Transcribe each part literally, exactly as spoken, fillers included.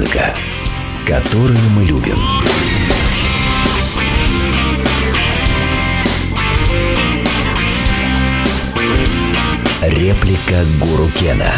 музыка, которую мы любим. Реплика Гуру Кена.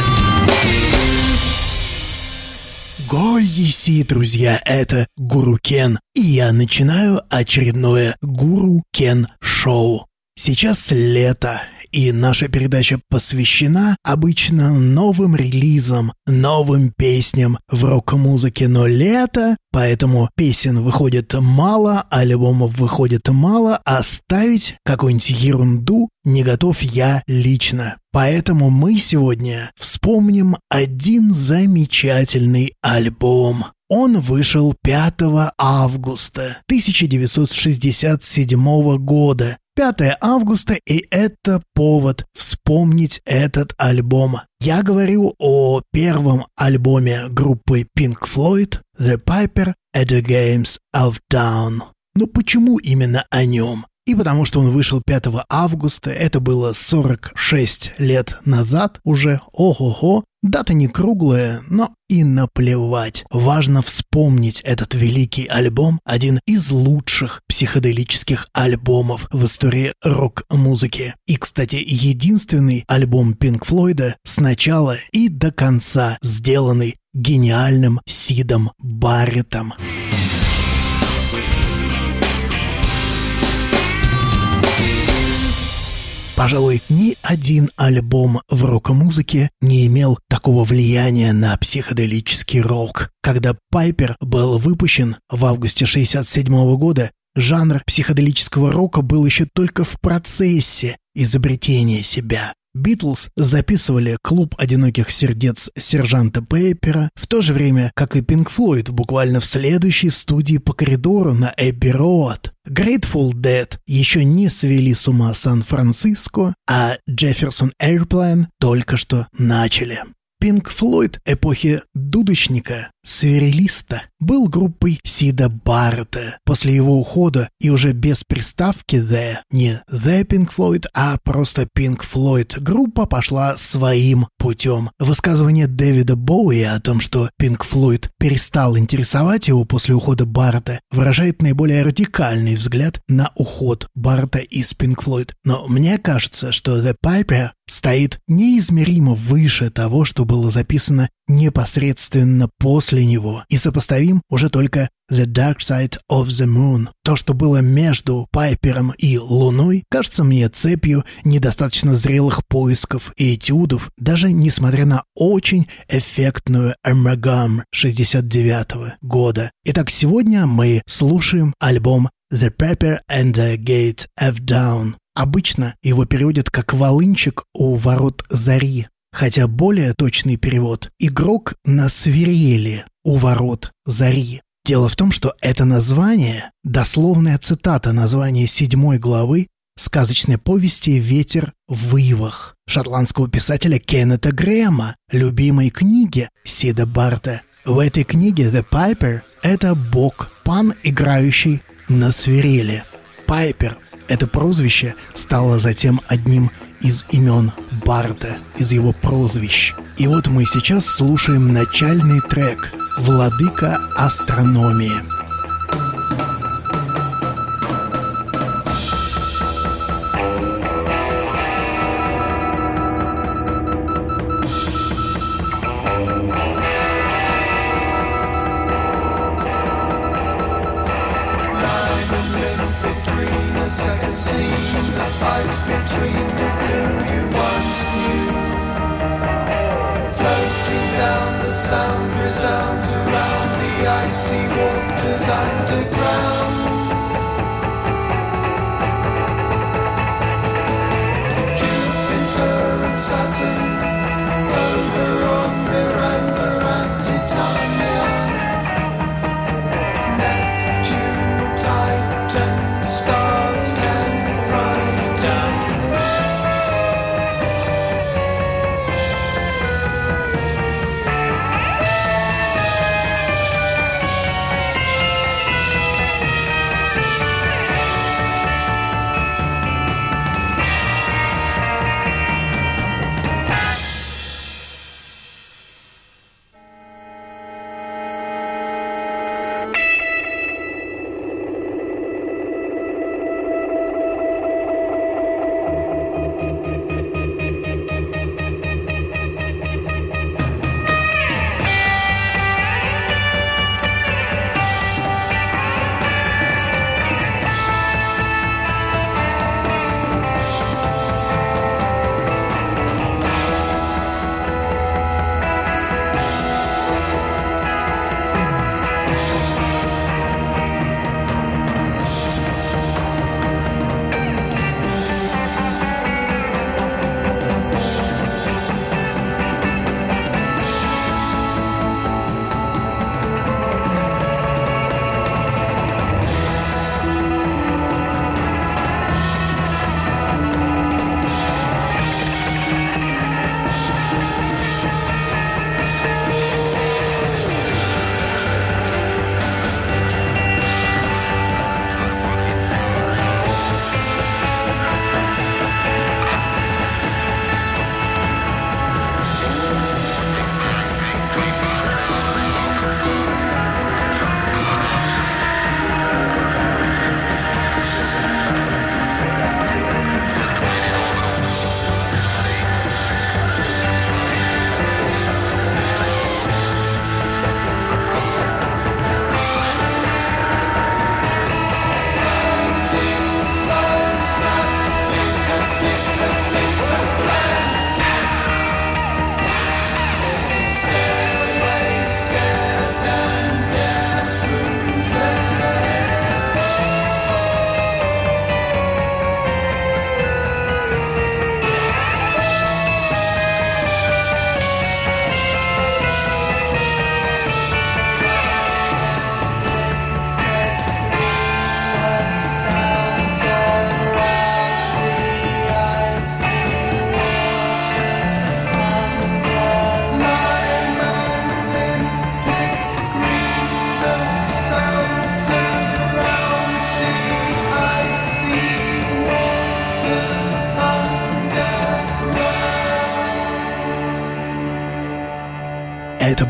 Гой-еси, друзья, это Гуру Кен, и я начинаю очередное Гуру-Кен-Шоу. Сейчас лето, и наша передача посвящена обычно новым релизам, новым песням в рок-музыке, но лето, поэтому песен выходит мало, альбомов выходит мало, а ставить какую-нибудь ерунду не готов я лично. Поэтому мы сегодня вспомним один замечательный альбом. Он вышел пятого августа тысяча девятьсот шестьдесят седьмого года. пятого августа, и это повод вспомнить этот альбом. Я говорю о первом альбоме группы Pink Floyd «The Piper at the Gates of Dawn». Но почему именно о нем? И потому что он вышел пятого августа, это было сорок шесть лет назад уже, ого-го. Дата не круглая, но и наплевать. Важно вспомнить этот великий альбом, один из лучших психоделических альбомов в истории рок-музыки. И, кстати, единственный альбом Pink Floyd с начала и до конца, сделанный гениальным Сидом Барреттом. Пожалуй, ни один альбом в рок-музыке не имел такого влияния на психоделический рок. Когда «Пайпер» был выпущен в августе шестьдесят седьмого года, жанр психоделического рока был еще только в процессе изобретения себя. «Битлз» записывали «Клуб одиноких сердец» сержанта Пеппера, в то же время, как и «Пинк Флойд», буквально в следующей студии по коридору на «Эбби Роуд». Grateful Dead еще не свели с ума Сан-Франциско, а Jefferson Airplane только что начали. Pink Floyd эпохи дудочника, свирелиста, был группой Сида Барретта. После его ухода и уже без приставки «the», не «The Pink Floyd», а просто «Pink Floyd», группа пошла своим путем. Высказывание Дэвида Боуи о том, что Pink Floyd перестал интересовать его после ухода Барретта, выражает наиболее радикальный взгляд на уход Барретта из Pink Floyd. Но мне кажется, что «The Piper» стоит неизмеримо выше того, что было записано непосредственно после него, и сопоставим уже только «The Dark Side of the Moon». То, что было между Пайпером и Луной, кажется мне цепью недостаточно зрелых поисков и этюдов, даже несмотря на очень эффектную «Ummagumma» шестьдесят девятого года. Итак, сегодня мы слушаем альбом «The Piper and the Gates of Dawn». Обычно его переводят как «волынчик у ворот зари», хотя более точный перевод — «игрок на свирели у ворот зари». Дело в том, что это название – дословная цитата названия седьмой главы сказочной повести «Ветер в Ивах» шотландского писателя Кеннета Грэма, любимой книги Сида Барретта. В этой книге «The Piper» – это бог, пан, играющий на свирели. «Пайпер» – это прозвище стало затем одним из имен Барретта, из его прозвищ. И вот мы сейчас слушаем начальный трек «Владыка астрономии».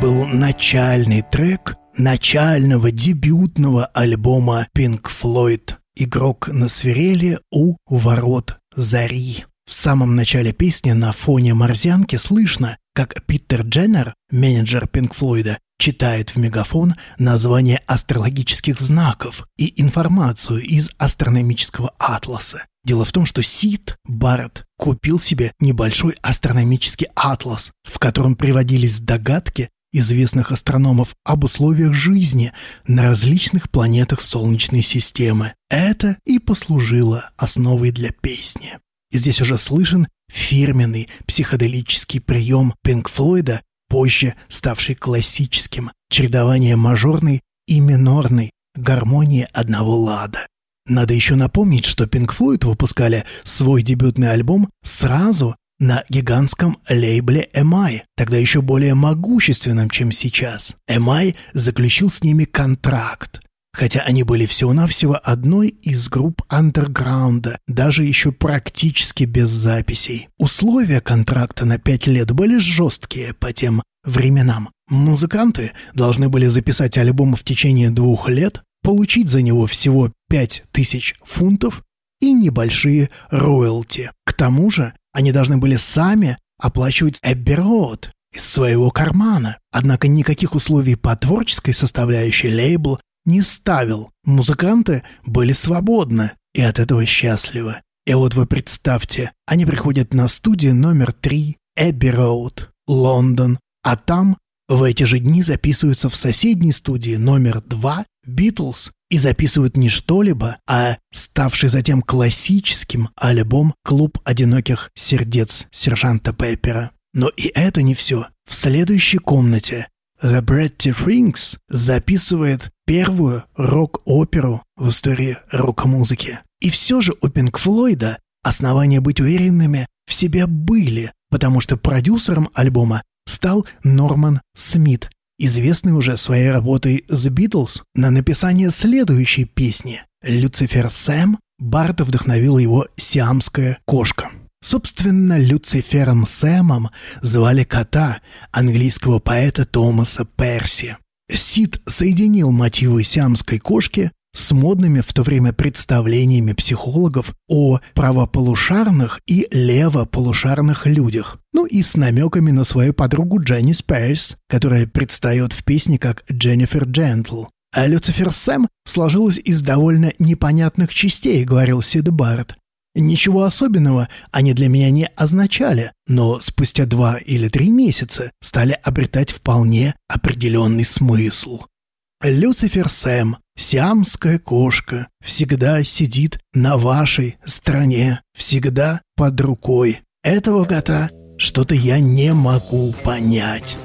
был начальный трек начального дебютного альбома Pink Floyd «Игрок на свирели у ворот зари». В самом начале песни на фоне морзянки слышно, как Питер Дженнер, менеджер Pink Floyd, читает в мегафон названия астрологических знаков и информацию из астрономического атласа. Дело в том, что Сид Барретт купил себе небольшой астрономический атлас, в котором приводились догадки известных астрономов об условиях жизни на различных планетах Солнечной системы. Это и послужило основой для песни. И здесь уже слышен фирменный психоделический прием Pink Floyd, позже ставший классическим, чередование мажорной и минорной гармонии одного лада. Надо еще напомнить, что Pink Floyd выпускали свой дебютный альбом сразу на гигантском лейбле эм ай, тогда еще более могущественном, чем сейчас. эм ай заключил с ними контракт, хотя они были всего-навсего одной из групп андерграунда, даже еще практически без записей. Условия контракта на пять лет были жесткие по тем временам. Музыканты должны были записать альбом в течение двух лет, получить за него всего пять тысяч фунтов и небольшие роялти. К тому же они должны были сами оплачивать Abbey Road из своего кармана. Однако никаких условий по творческой составляющей лейбл не ставил. Музыканты были свободны и от этого счастливы. И вот вы представьте, они приходят на студию номер три Abbey Road, Лондон, а там в эти же дни записываются в соседней студии номер два Beatles и записывают не что-либо, а ставший затем классическим альбом «Клуб одиноких сердец» сержанта Пеппера. Но и это не все. В следующей комнате The Bratty Rings записывает первую рок-оперу в истории рок-музыки. И все же у Pink Floyd основания быть уверенными в себе были, потому что продюсером альбома стал Норман Смит, известный уже своей работой «The Beatles». На написание следующей песни «Люцифер Сэм» Барретта вдохновила его сиамская кошка. Собственно, Люцифером Сэмом звали кота английского поэта Томаса Перси. Сид соединил мотивы сиамской кошки с модными в то время представлениями психологов о правополушарных и левополушарных людях, ну и с намеками на свою подругу Дженни Спайрс, которая предстает в песне как Дженнифер Джентл. А «Люцифер Сэм» сложилась из довольно непонятных частей, говорил Сид Барретт. Ничего особенного они для меня не означали, но спустя два или три месяца стали обретать вполне определенный смысл. Люцифер Сэм, сиамская кошка, всегда сидит на вашей стороне, всегда под рукой. Этого кота что-то я не могу понять.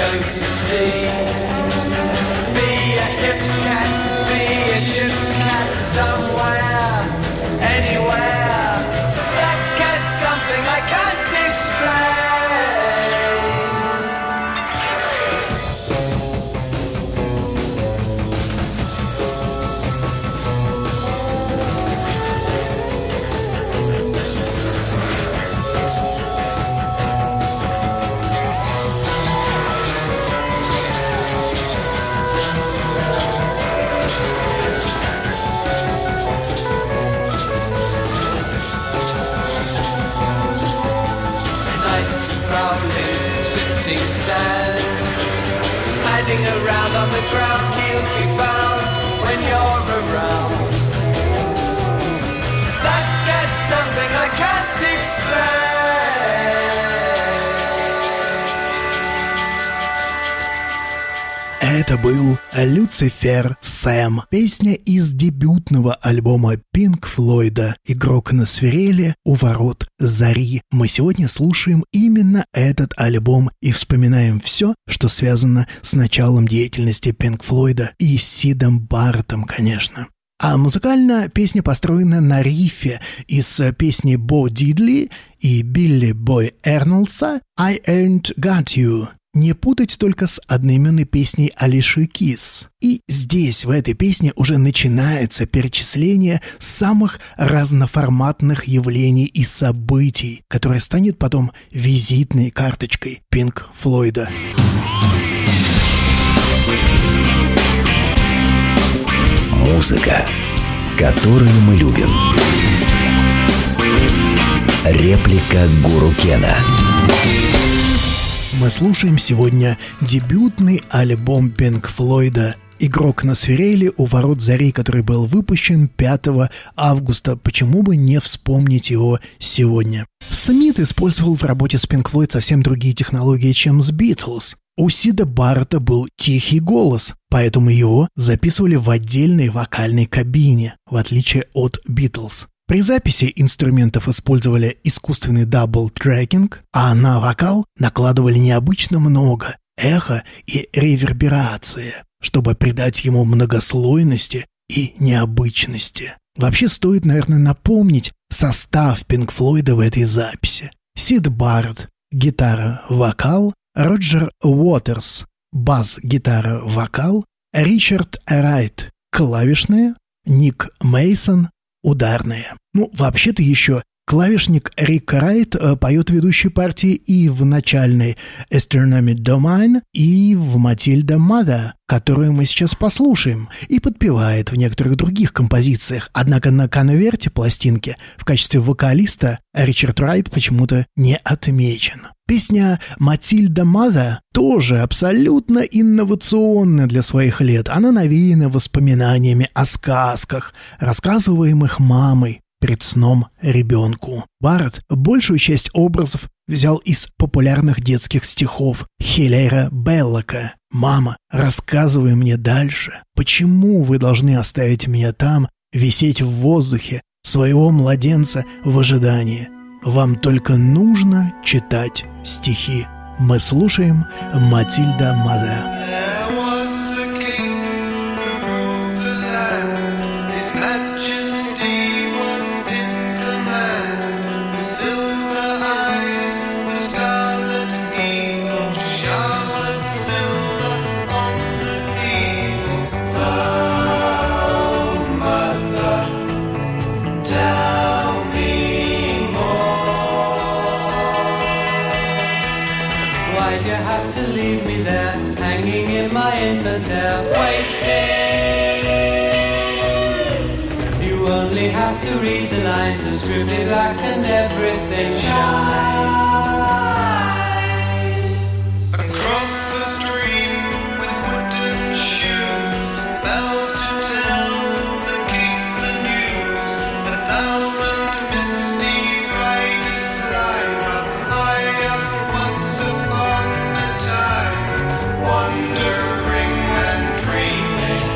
going to see. Be a hip cat, be a ship's cat, somewhere, anywhere. That cat's something I can't sand. Hiding around on the ground, he'll be found when you're around. That cat's something I can't explain. Это был «Люцифер Сэм», песня из дебютного альбома Pink Floyd «Игрок на свирели у ворот зари». Мы сегодня слушаем именно этот альбом и вспоминаем все, что связано с началом деятельности Pink Floyd и с Сидом Барреттом, конечно. А музыкально песня построена на рифе из песни Бо Дидли и Билли Бой Эрнольдса «I ain't got you». Не путать только с одноименной песней Алиши Кис. И здесь, в этой песне, уже начинается перечисление самых разноформатных явлений и событий, которое станет потом визитной карточкой Pink Floyd. Музыка, которую мы любим. Реплика Гуру Кена. Мы слушаем сегодня дебютный альбом Pink Floyd «Игрок на свирели у ворот зари», который был выпущен пятого августа. Почему бы не вспомнить его сегодня? Смит использовал в работе с Pink Floyd совсем другие технологии, чем с Beatles. У Сида Барретта был тихий голос, поэтому его записывали в отдельной вокальной кабине, в отличие от Beatles. При записи инструментов использовали искусственный дабл-трекинг, а на вокал накладывали необычно много эхо и реверберации, чтобы придать ему многослойности и необычности. Вообще стоит, наверное, напомнить состав Pink Floyd в этой записи. Сид Барретт – гитара, вокал, Роджер Уотерс – бас, гитара, вокал, Ричард Райт – клавишные, Ник Мейсон – ударные. Ну, вообще-то еще клавишник Рик Райт э, поет ведущие партии и в начальной «Astronomy Domain», и в «Matilda Mother», которую мы сейчас послушаем, и подпевает в некоторых других композициях. Однако на конверте пластинки в качестве вокалиста Ричард Райт почему-то не отмечен. Песня «Matilda Mother» тоже абсолютно инновационна для своих лет. Она навеяна воспоминаниями о сказках, рассказываемых мамой перед сном ребенку. Барретт большую часть образов взял из популярных детских стихов Хилера Беллока. «Мама, рассказывай мне дальше, почему вы должны оставить меня там, висеть в воздухе, своего младенца в ожидании? Вам только нужно читать стихи». Мы слушаем «Matilda Mother». Black and everything shines across the stream with wooden shoes, bells to tell the king the news. A thousand misty riders climb up high up once upon a time, wandering and dreaming.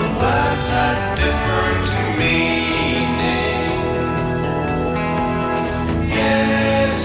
The words are different to me. Yes.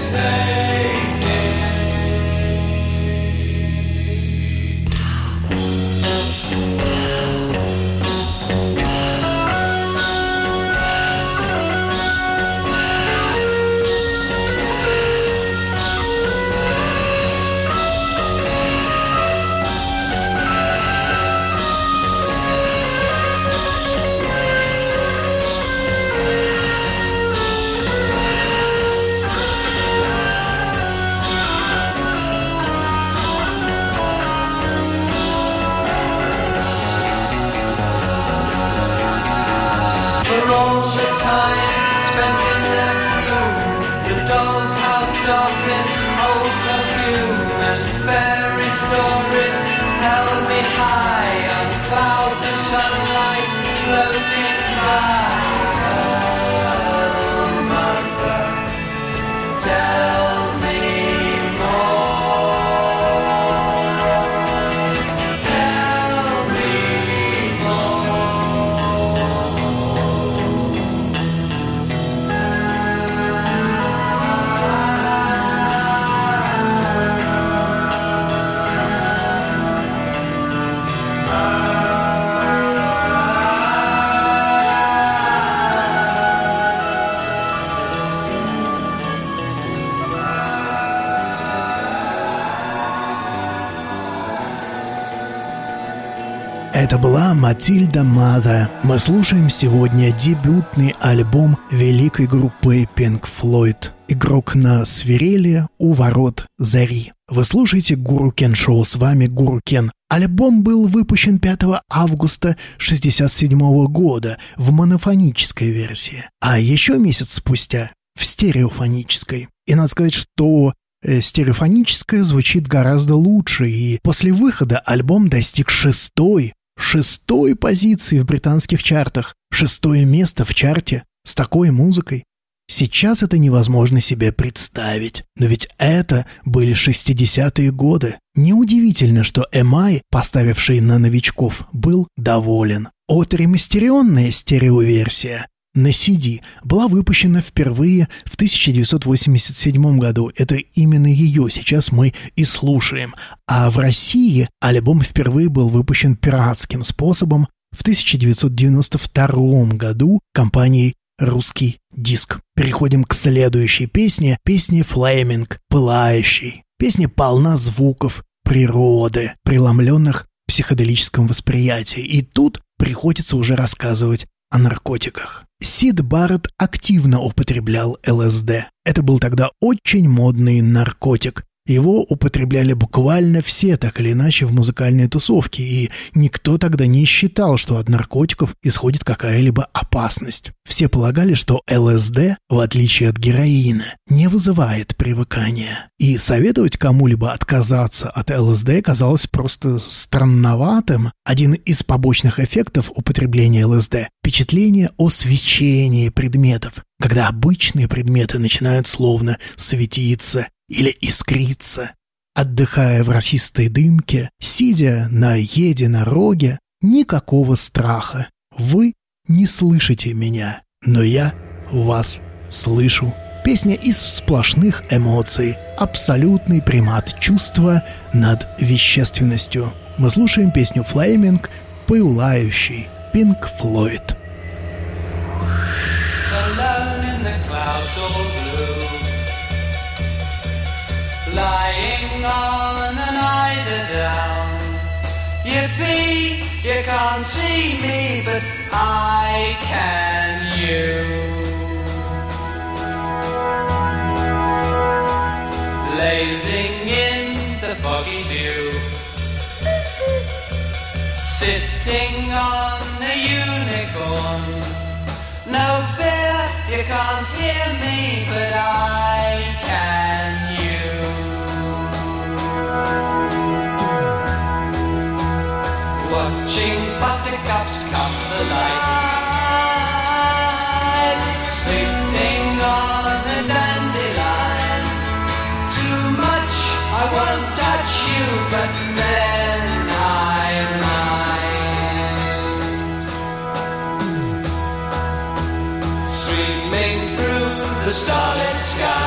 Это была Matilda Mother. Мы слушаем сегодня дебютный альбом великой группы Pink Floyd «Игрок на свирели у ворот зари». Вы слушаете «Гуру Кен Шоу», с вами Гуру Кен. Альбом был выпущен пятого августа шестьдесят седьмого года в монофонической версии, а еще месяц спустя в стереофонической. И надо сказать, что стереофоническая звучит гораздо лучше, и после выхода альбом достиг шестой, шестой позиции в британских чартах, шестое место в чарте с такой музыкой. Сейчас это невозможно себе представить, но ведь это были шестидесятые годы. Неудивительно, что эм ай, поставивший на новичков, был доволен. Отремастеренная стереоверсия на си ди была выпущена впервые в тысяча девятьсот восемьдесят седьмом году. Это именно ее сейчас мы и слушаем. А в России альбом впервые был выпущен пиратским способом в тысяча девятьсот девяносто втором году компанией «Русский диск». Переходим к следующей песне, песне «Флейминг», «Пылающий». Песня полна звуков природы, преломленных в психоделическом восприятии. И тут приходится уже рассказывать о наркотиках. Сид Барретт активно употреблял эл эс дэ. Это был тогда очень модный наркотик. Его употребляли буквально все, так или иначе, в музыкальной тусовке, и никто тогда не считал, что от наркотиков исходит какая-либо опасность. Все полагали, что эл эс дэ, в отличие от героина, не вызывает привыкания. И советовать кому-либо отказаться от эл эс дэ казалось просто странноватым. Один из побочных эффектов употребления эл эс дэ – впечатление о свечении предметов, когда обычные предметы начинают словно светиться или искриться. Отдыхая в росистой дымке, сидя на единороге, никакого страха. Вы не слышите меня, но я вас слышу. Песня из сплошных эмоций. Абсолютный примат чувства над вещественностью. Мы слушаем песню «Флейминг», «Пылающий», Pink Floyd. Lying on an eiderdown. Yippee, you can't see me, but I can you. Blazing in the boggy dew. Sitting on a unicorn. No fear, you can't hear me, but I can. Watching buttercups come to light, sleeping on the dandelion. Too much, I won't touch you, but then I might. Streaming through the starlit sky.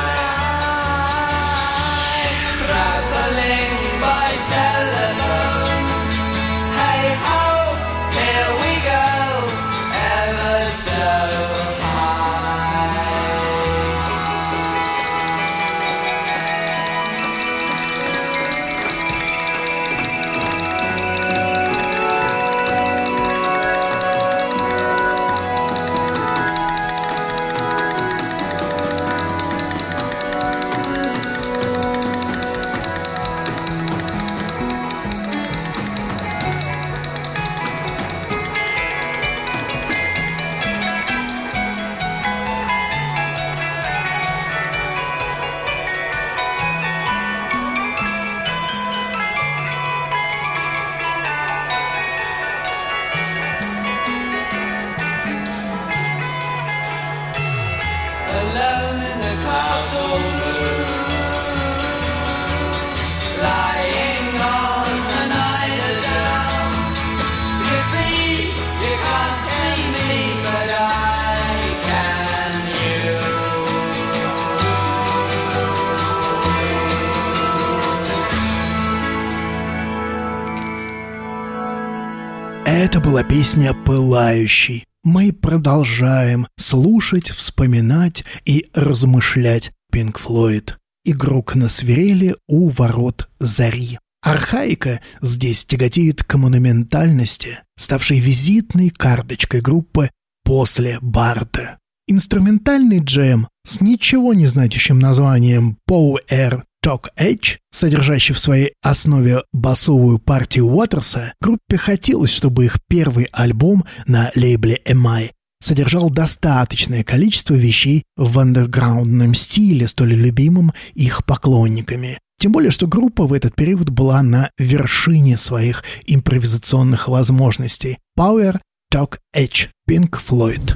Это была песня «Пылающий». Мы продолжаем слушать, вспоминать и размышлять Pink Floyd. «Игрок на свирели у ворот зари». Архаика здесь тяготеет к монументальности, ставшей визитной карточкой группы после Барта. Инструментальный джем с ничего не значащим названием «Power Talk Edge», содержащий в своей основе басовую партию Уотерса, группе хотелось, чтобы их первый альбом на лейбле эм ай содержал достаточное количество вещей в андерграундном стиле, столь любимым их поклонниками. Тем более, что группа в этот период была на вершине своих импровизационных возможностей. Power Talk Edge, Pink Floyd.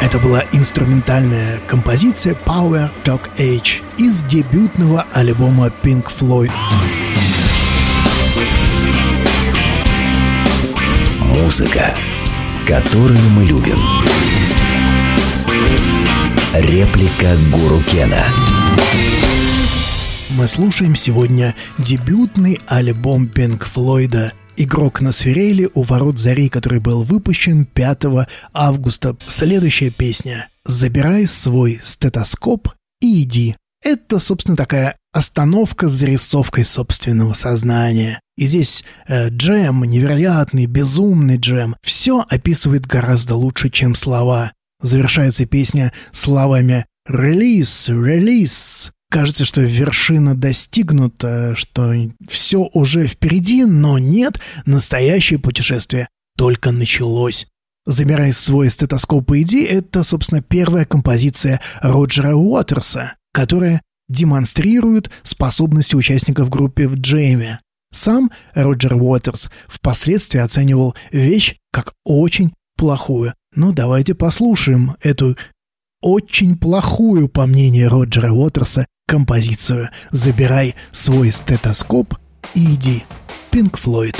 Это была инструментальная композиция Power Talk Edge из дебютного альбома Pink Floyd. Музыка, которую мы любим. Реплика Гуру Кена. Мы слушаем сегодня дебютный альбом Пинк Флойда «Игрок на свирели у ворот зари», который был выпущен пятого августа. Следующая песня «Забирай свой стетоскоп и иди». Это, собственно, такая остановка с зарисовкой собственного сознания. И здесь э, джем, невероятный, безумный джем. Все описывает гораздо лучше, чем слова. Завершается песня словами «Релиз, релиз». Кажется, что вершина достигнута, что все уже впереди, но нет, настоящее путешествие только началось. «Забирай свой стетоскоп и иди» — это, собственно, первая композиция Роджера Уотерса, которая демонстрирует способности участников группы в джейме. Сам Роджер Уотерс впоследствии оценивал вещь как очень плохую. Ну, давайте послушаем эту очень плохую, по мнению Роджера Уотерса, композицию «Забирай свой стетоскоп и иди». Pink Floyd.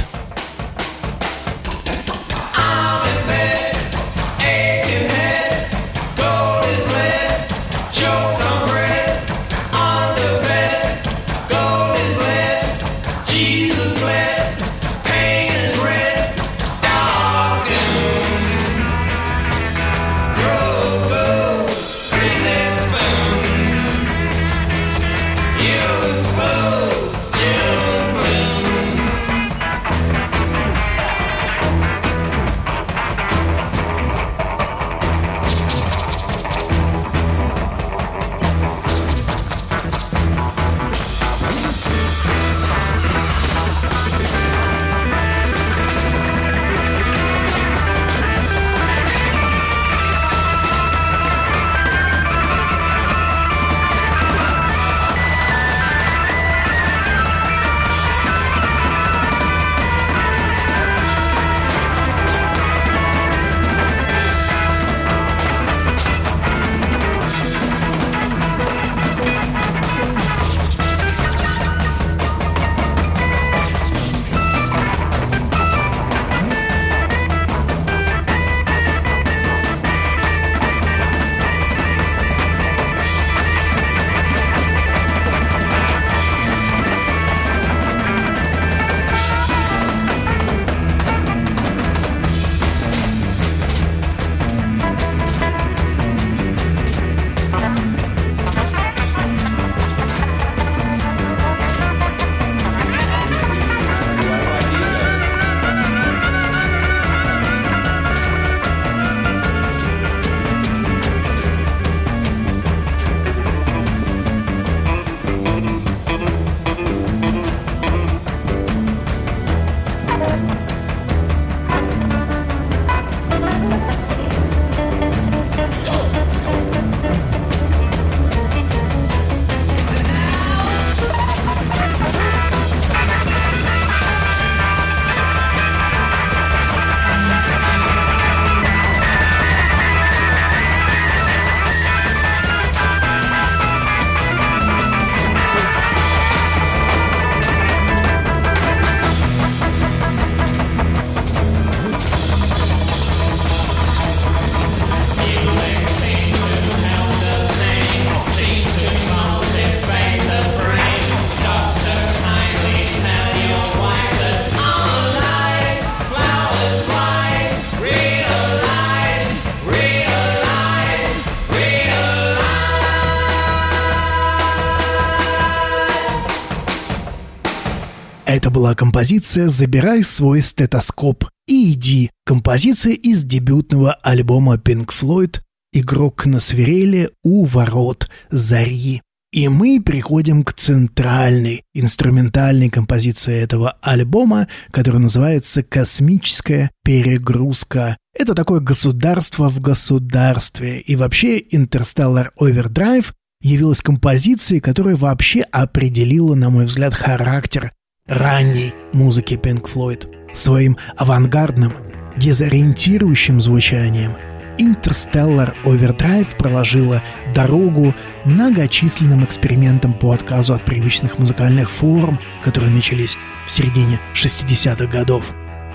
Это была композиция «Забирай свой стетоскоп и иди», композиция из дебютного альбома Pink Floyd «Игрок на свирели у ворот зари». И мы приходим к центральной инструментальной композиции этого альбома, которая называется «Космическая перегрузка». Это такое государство в государстве. И вообще «Interstellar Overdrive» явилась композицией, которая вообще определила, на мой взгляд, характер ранней музыки Pink Floyd своим авангардным, дезориентирующим звучанием. Interstellar Overdrive проложила дорогу многочисленным экспериментам по отказу от привычных музыкальных форм, которые начались в середине шестидесятых годов.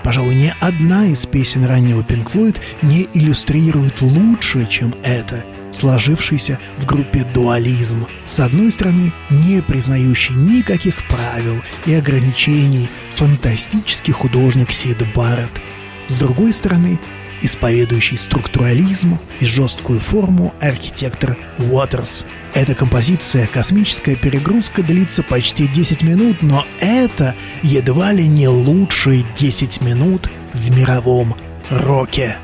Пожалуй, ни одна из песен раннего Pink Floyd не иллюстрирует лучше, чем это, сложившийся в группе дуализм. С одной стороны, не признающий никаких правил и ограничений фантастический художник Сид Барретт. С другой стороны, исповедующий структурализм и жесткую форму архитектор Уотерс. Эта композиция «Космическая перегрузка» длится почти десять минут, но это едва ли не лучшие десять минут в мировом роке.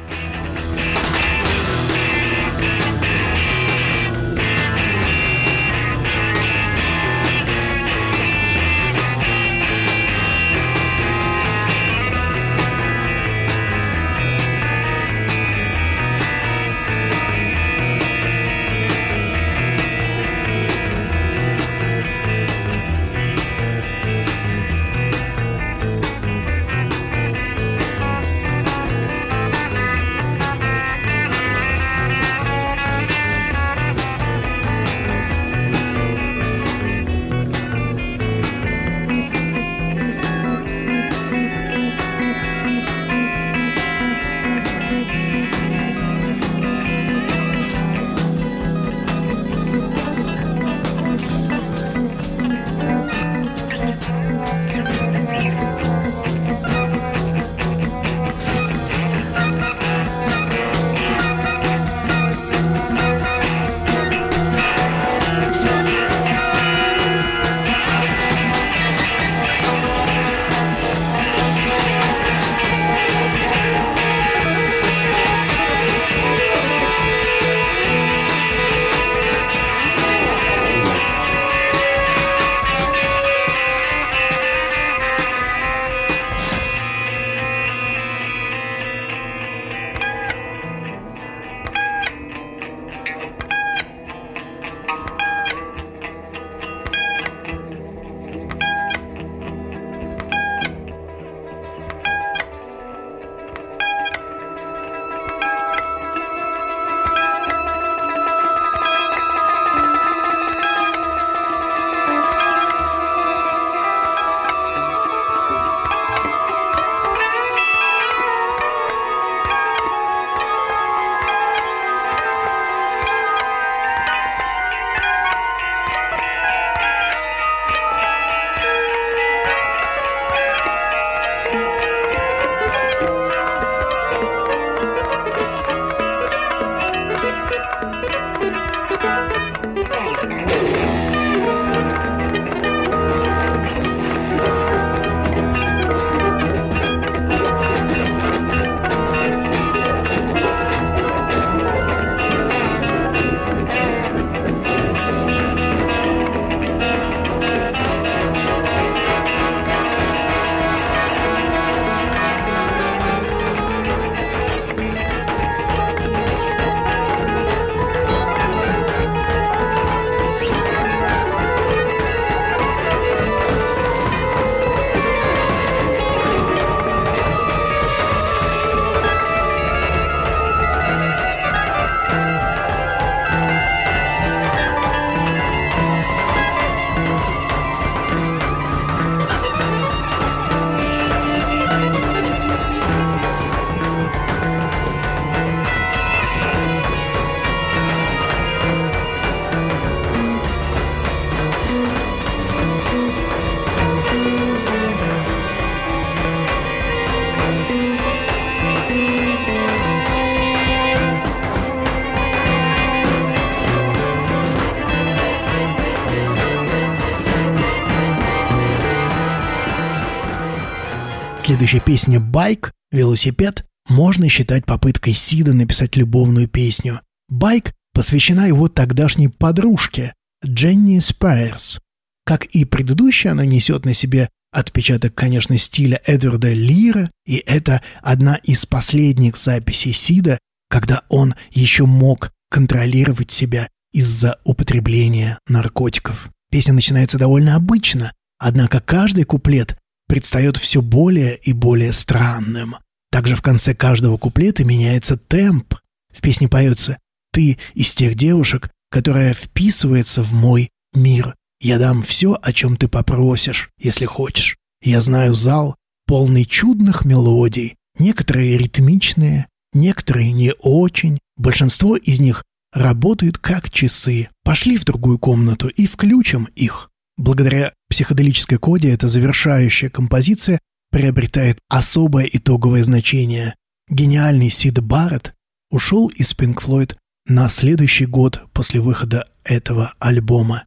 Следующая песня «Байк», «Велосипед» можно считать попыткой Сида написать любовную песню. «Байк» посвящена его тогдашней подружке Дженни Спайрс. Как и предыдущая, она несет на себе отпечаток, конечно, стиля Эдварда Лира, и это одна из последних записей Сида, когда он еще мог контролировать себя из-за употребления наркотиков. Песня начинается довольно обычно, однако каждый куплет предстает все более и более странным. Также в конце каждого куплета меняется темп. В песне поется: «Ты из тех девушек, которая вписывается в мой мир. Я дам все, о чем ты попросишь, если хочешь. Я знаю зал, полный чудных мелодий, некоторые ритмичные, некоторые не очень. Большинство из них работают как часы. Пошли в другую комнату и включим их. Благодаря психоделической коде эта завершающая композиция приобретает особое итоговое значение. Гениальный Сид Барретт ушел из Pink Floyd на следующий год после выхода этого альбома.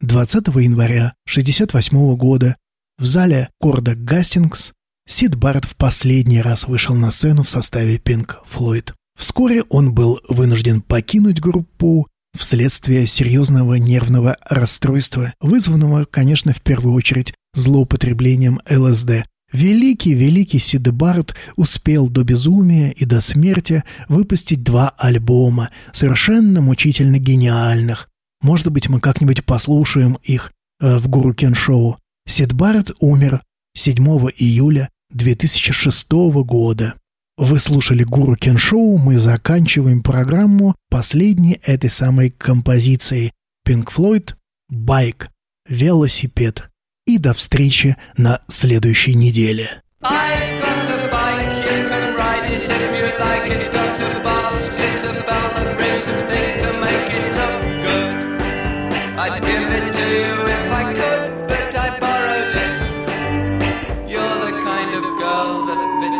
двадцатого января шестьдесят восьмого года в зале Корда Гастингс Сид Барретт в последний раз вышел на сцену в составе Pink Floyd. Вскоре он был вынужден покинуть группу вследствие серьезного нервного расстройства, вызванного, конечно, в первую очередь злоупотреблением ЛСД. Великий-великий Сид Барретт успел до безумия и до смерти выпустить два альбома, совершенно мучительно гениальных. Может быть, мы как-нибудь послушаем их э, в ГУРУ-КЕН-ШОУ. Сид Барретт умер седьмого июля две тысячи шестого года. Вы слушали ГУРУ-КЕН-ШОУ, мы заканчиваем программу последней этой самой композицией. Pink Floyd, «Байк», «Велосипед». И до встречи на следующей неделе.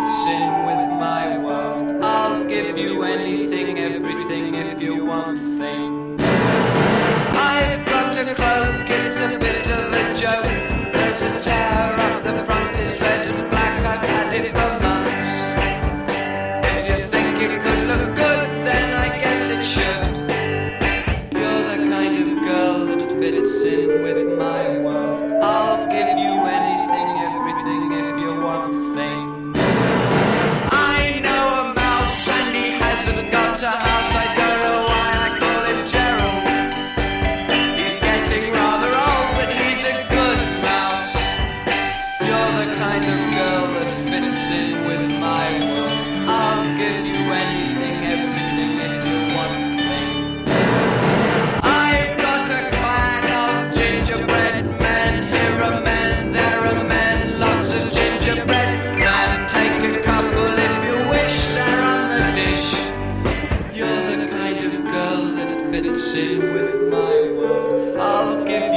Sing with my world, I'll give you